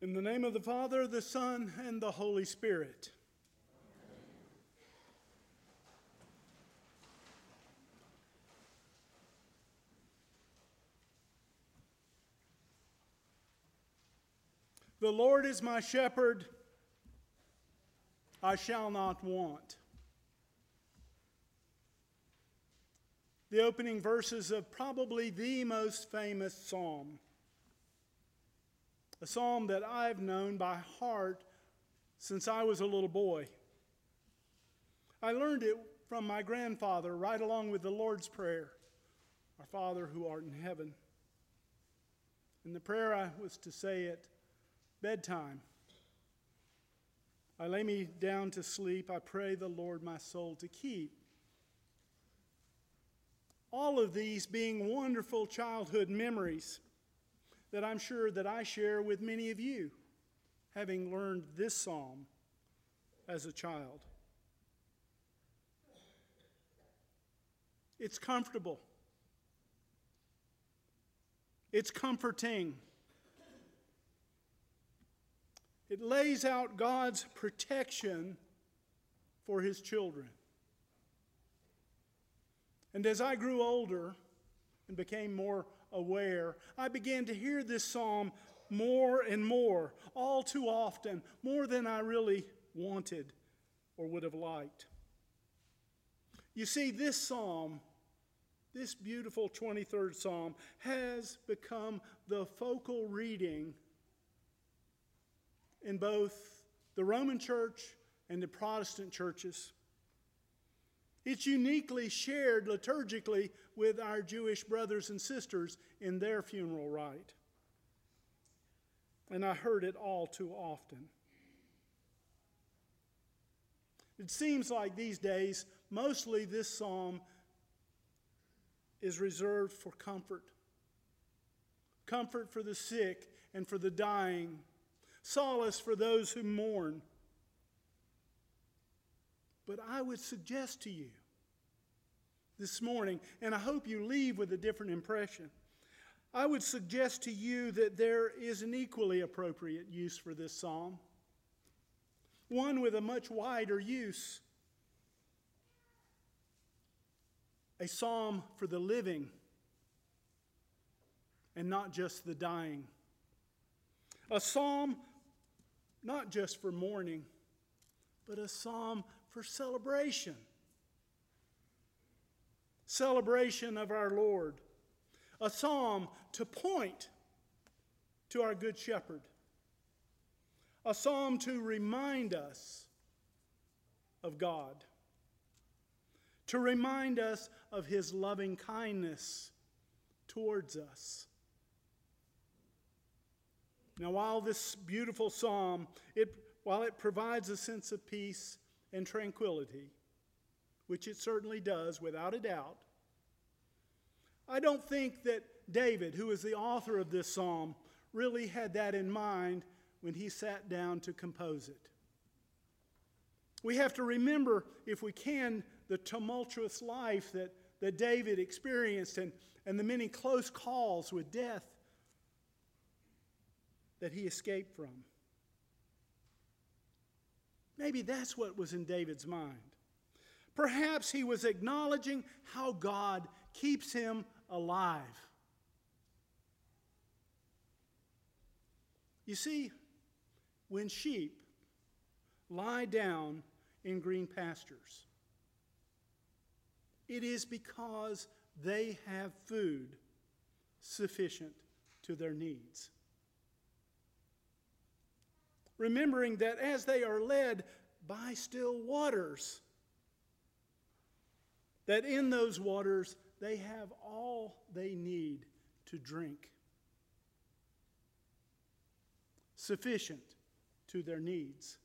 In the name of the Father, the Son, and the Holy Spirit. Amen. The Lord is my shepherd, I shall not want. The opening verses of probably the most famous psalm. A psalm that I've known by heart since I was a little boy. I learned it from my grandfather right along with the Lord's Prayer, Our Father who art in heaven. And the prayer I was to say at bedtime. I lay me down to sleep, I pray the Lord my soul to keep. All of these being wonderful childhood memories that I'm sure that I share with many of you, having learned this psalm as a child. It's comfortable. It's comforting. It lays out God's protection for his children. And as I grew older and became more aware, I began to hear this psalm more and more, all too often, more than I really wanted or would have liked. You see, this psalm, this beautiful 23rd psalm, has become the focal reading in both the Roman Church and the Protestant churches. It's uniquely shared liturgically with our Jewish brothers and sisters in their funeral rite. And I heard it all too often. It seems like these days, mostly this psalm is reserved for comfort. Comfort for the sick and for the dying. Solace for those who mourn. But I would suggest to you this morning, and I hope you leave with a different impression, I would suggest to you that there is an equally appropriate use for this psalm, one with a much wider use, a psalm for the living and not just the dying, a psalm not just for mourning, but a psalm for celebration. Celebration of our Lord. A psalm to point to our Good Shepherd. A psalm to remind us of God. To remind us of his loving kindness towards us. Now while this beautiful psalm, while it provides a sense of peace and tranquility, which it certainly does without a doubt, I don't think that David, who is the author of this psalm, really had that in mind when he sat down to compose it. We have to remember, if we can, the tumultuous life that David experienced and the many close calls with death that he escaped from. Maybe that's what was in David's mind. Perhaps he was acknowledging how God keeps him alive. You see, when sheep lie down in green pastures, it is because they have food sufficient to their needs. Remembering that as they are led by still waters, that in those waters they have all they need to drink, sufficient to their needs.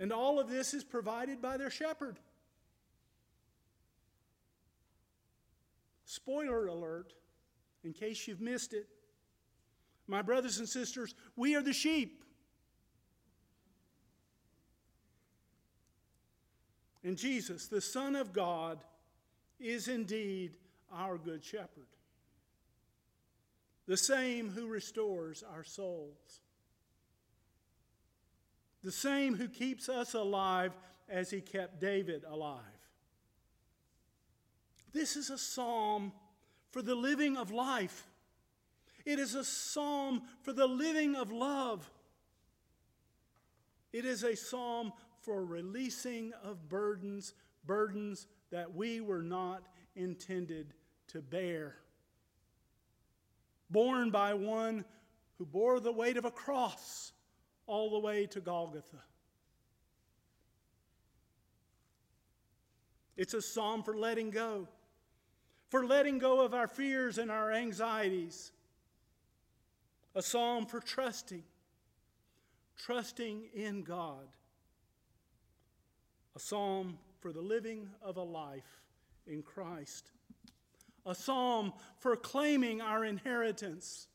And all of this is provided by their shepherd. Spoiler alert, in case you've missed it, my brothers and sisters, we are the sheep. And Jesus, the Son of God, is indeed our Good Shepherd. the same who restores our souls, the same who keeps us alive as he kept David alive. This is a psalm for the living of life. It is a psalm for the living of love. It is a psalm for releasing of burdens that we were not intended to bear. Borne by one who bore the weight of a cross all the way to Golgotha. It's a psalm for letting go of our fears and our anxieties. A psalm for trusting in God. A psalm for the living of a life in Christ. A psalm for claiming our inheritance.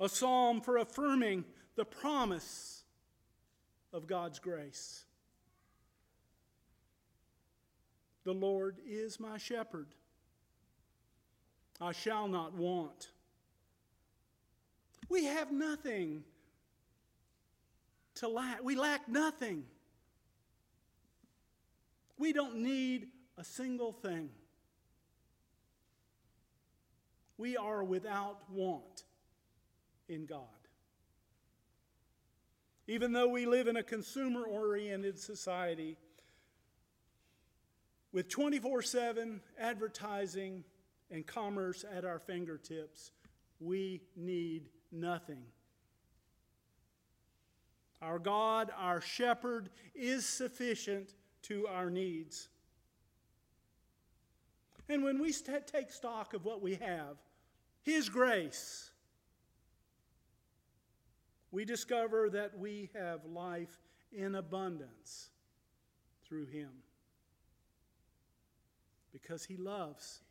A psalm for affirming the promise of God's grace. The Lord is my shepherd. I shall not want. We have nothing to lack. We lack nothing. We don't need a single thing. We are without want in God. Even though we live in a consumer-oriented society with 24/7 advertising and commerce at our fingertips, we need nothing. Our God, our shepherd, is sufficient to our needs. And when we take stock of what we have, his grace, we discover that we have life in abundance through him. Because he loves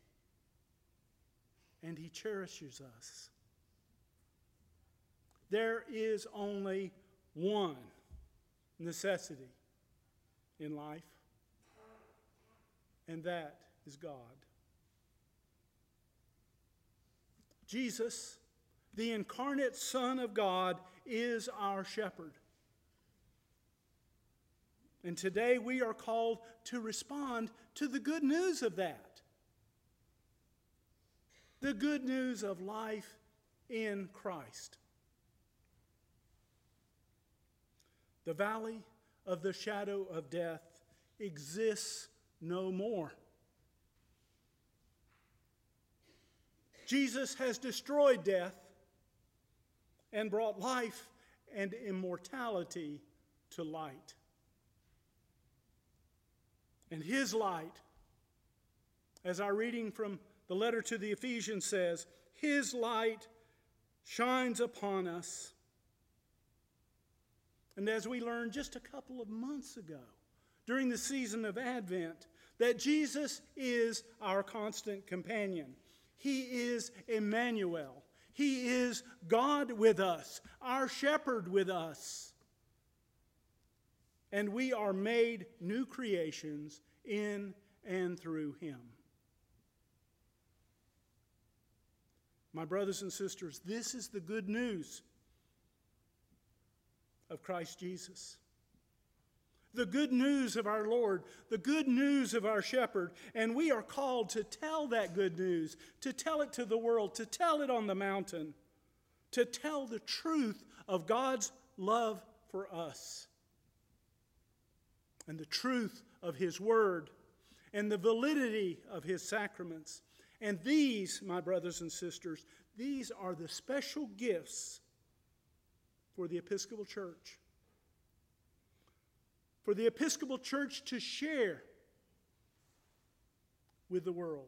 and he cherishes us. There is only one necessity in life, and that is God. Jesus, the incarnate Son of God, is our shepherd. And today we are called to respond to the good news of that. The good news of life in Christ. The valley of the shadow of death exists no more. Jesus has destroyed death and brought life and immortality to light. And his light, as our reading from the letter to the Ephesians says, his light shines upon us. And as we learned just a couple of months ago, during the season of Advent, that Jesus is our constant companion. He is Emmanuel. He is God with us, our shepherd with us. And we are made new creations in and through him. My brothers and sisters, this is the good news of Christ Jesus. The good news of our Lord, the good news of our shepherd, and we are called to tell that good news, to tell it to the world, to tell it on the mountain, to tell the truth of God's love for us, and the truth of his word, and the validity of his sacraments. And these, my brothers and sisters, these are the special gifts for the Episcopal Church. For the Episcopal Church to share with the world.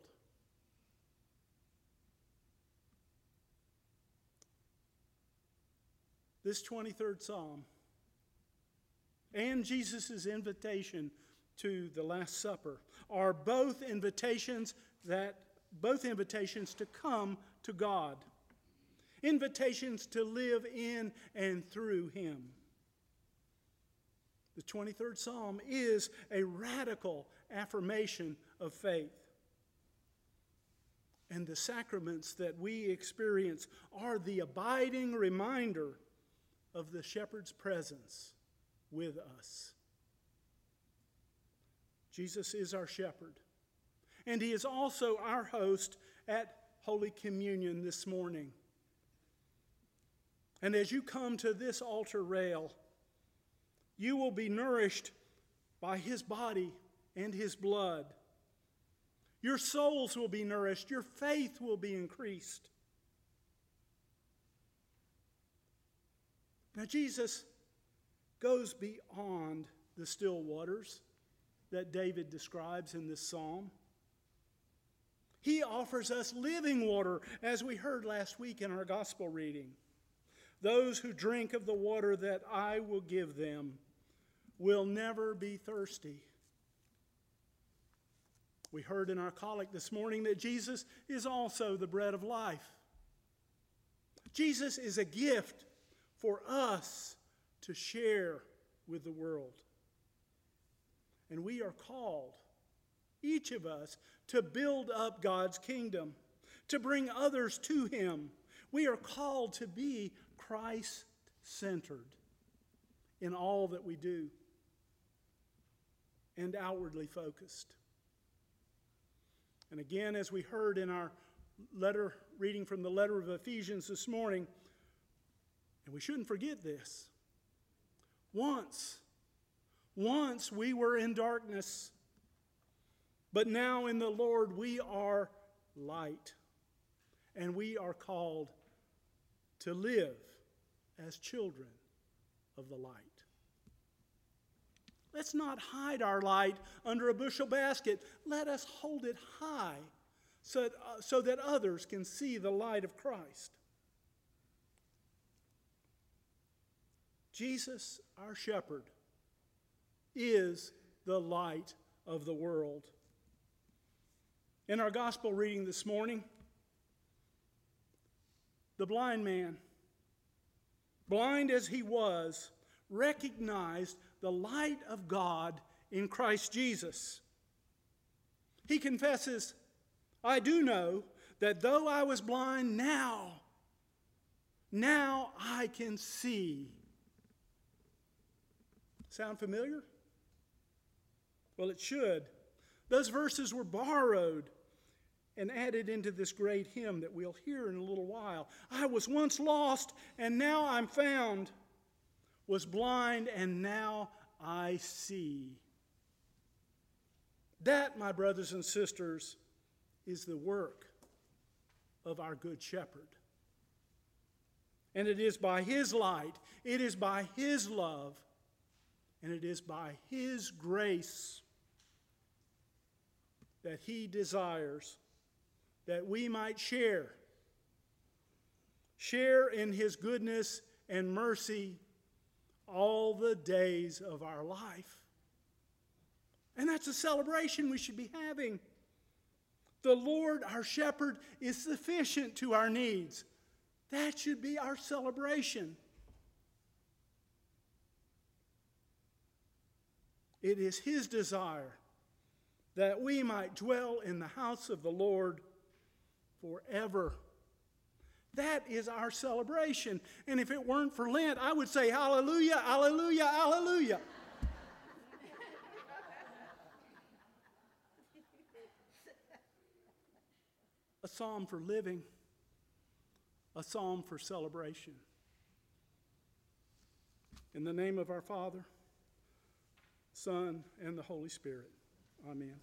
This 23rd Psalm and Jesus' invitation to the Last Supper are both invitations to come to God. Invitations to live in and through him. The 23rd Psalm is a radical affirmation of faith. and the sacraments that we experience are the abiding reminder of the shepherd's presence with us. Jesus is our shepherd, and he is also our host at Holy Communion this morning. And as you come to this altar rail, you will be nourished by his body and his blood. Your souls will be nourished. Your faith will be increased. Now, Jesus goes beyond the still waters that David describes in this psalm. He offers us living water, as we heard last week in our gospel reading. Those who drink of the water that I will give them will never be thirsty. We heard in our collect this morning that Jesus is also the bread of life. Jesus is a gift for us to share with the world. And we are called, each of us, to build up God's kingdom, to bring others to him. We are called to be Christ-centered in all that we do and outwardly focused. And again, as we heard in our letter reading from the letter of Ephesians this morning, and we shouldn't forget this, once we were in darkness, but now in the Lord we are light, and we are called to live as children of the light. Let's not hide our light under a bushel basket. Let us hold it high so that others can see the light of Christ. Jesus, our shepherd, is the light of the world. In our gospel reading this morning, the blind man, blind as he was, recognized the light of God in Christ Jesus. He confesses, I do know that though I was blind, now I can see. Sound familiar? Well, it should. Those verses were borrowed and added into this great hymn that we'll hear in a little while. I was once lost, and now I'm found. Was blind, and now I see. That, my brothers and sisters, is the work of our Good Shepherd. And it is by his light, it is by his love, and it is by his grace that he desires that we might share in his goodness and mercy all the days of our life. And that's a celebration we should be having. The Lord, our shepherd, is sufficient to our needs. That should be our celebration. It is his desire that we might dwell in the house of the Lord forever. That is our celebration. And if it weren't for Lent, I would say, hallelujah, hallelujah, hallelujah. A psalm for living, a psalm for celebration. In the name of our Father, Son, and the Holy Spirit. Amen.